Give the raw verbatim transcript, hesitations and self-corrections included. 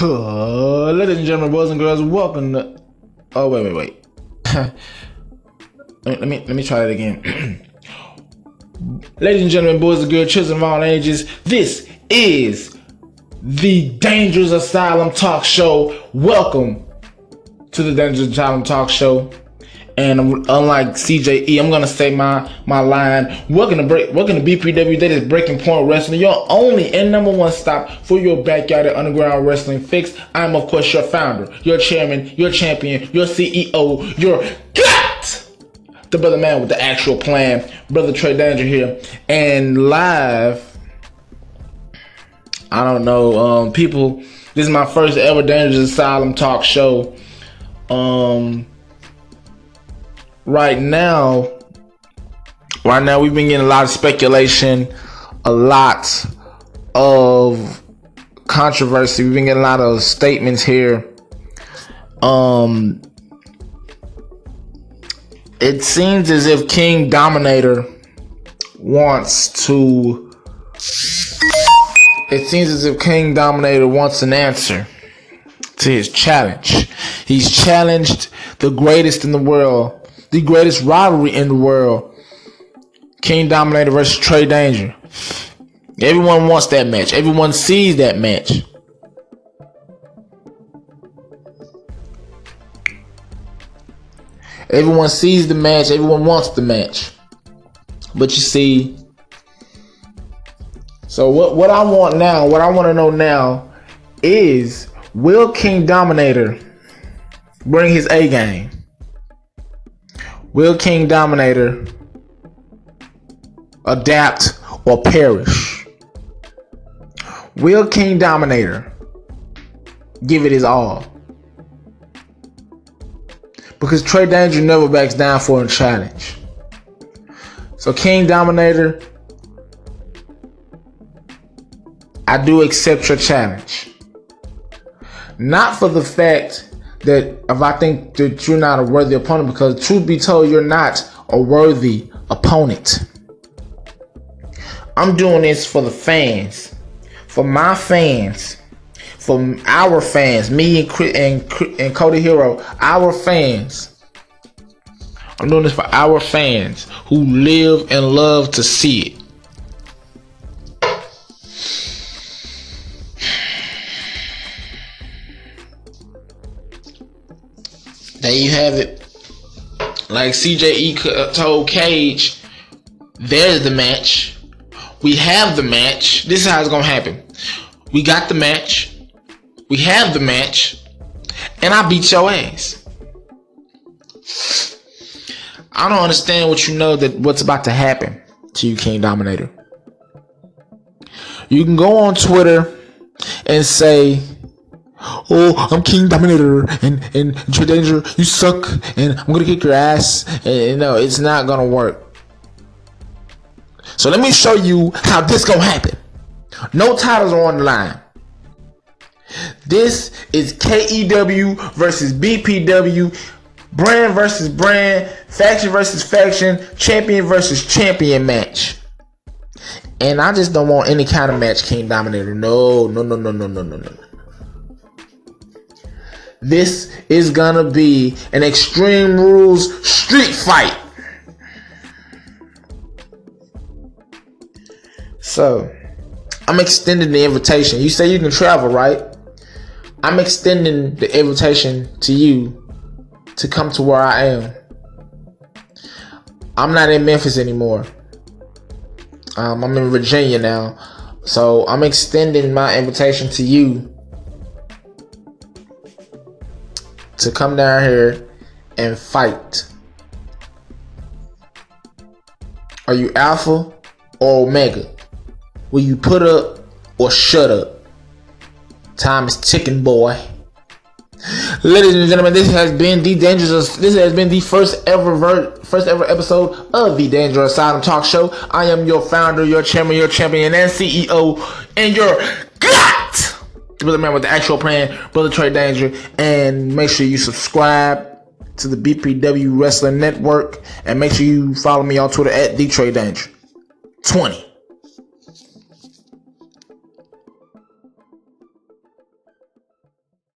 Uh, ladies and gentlemen, boys and girls, welcome to... Oh, wait, wait, wait. let, me, let me let me try that again. Ladies and gentlemen, boys and girls, children of all ages, this is the Dangerous Asylum Talk Show. Welcome to the Dangerous Asylum Talk Show. And unlike C J E, I'm gonna say my my line. Welcome to break. Welcome to B P W. That is Breaking Point Wrestling. Your only and number one stop for your backyard and underground wrestling fix. I'm of course your founder, your chairman, your champion, your C E O, your gut, the brother man with the actual plan, brother Trey Danger here, and live. I don't know, um, people. This is my first ever Dangerous Asylum Talk Show. Um. Right now, right now we've been getting a lot of speculation, a lot of controversy. We've been getting a lot of statements here. Um, it seems as if King Dominator wants to. It seems as if King Dominator wants an answer to his challenge. He's challenged the greatest in the world. The greatest rivalry in the world, King Dominator versus Trey Danger. Everyone wants that match. Everyone sees that match. Everyone sees the match. Everyone wants the match. But you see, so what, what I want now, what I want to know now is, will King Dominator bring his A game? Will King Dominator adapt or perish? Will King Dominator give it his all? Because Trey Danger never backs down for a challenge. So King Dominator, I do accept your challenge. Not for the fact that if I think that you're not a worthy opponent, because truth be told, you're not a worthy opponent. I'm doing this for the fans, for my fans, for our fans, me and Chris, and, and Cody Hero, our fans. I'm doing this for our fans who live and love to see it. There you have it. Like C J E told Cage, there's the match. We have the match. This is how it's going to happen. We got the match. We have the match. And I beat your ass. I don't understand what you know that what's about to happen to you, King Dominator. You can go on Twitter and say, oh, I'm King Dominator, and and Trey Danger, you suck, and I'm gonna kick your ass. And no, it's not gonna work. So let me show you how this gonna happen. No titles are on the line. This is K E W versus B P W, brand versus brand, faction versus faction, champion versus champion match. And I just don't want any kind of match, King Dominator. No, no, no, no, no, no, no, no. This is gonna be an Extreme Rules Street Fight. So, I'm extending the invitation. You say you can travel, right? I'm extending the invitation to you to come to where I am. I'm not in Memphis anymore. Um, I'm in Virginia now. So, I'm extending my invitation to you to come down here and fight. Are you Alpha or Omega? Will you put up or shut up? Time is ticking, boy. Ladies and gentlemen, this has been the Dangerous. This has been the first ever, ver, first ever episode of the Dangerous Asylum Talk Show. I am your founder, your chairman, your champion, and C E O, and your gut, brother man with the actual plan, brother Trey Danger. And make sure you subscribe to the B P W Wrestling Network, and make sure you follow me on Twitter at D Trey Danger twenty.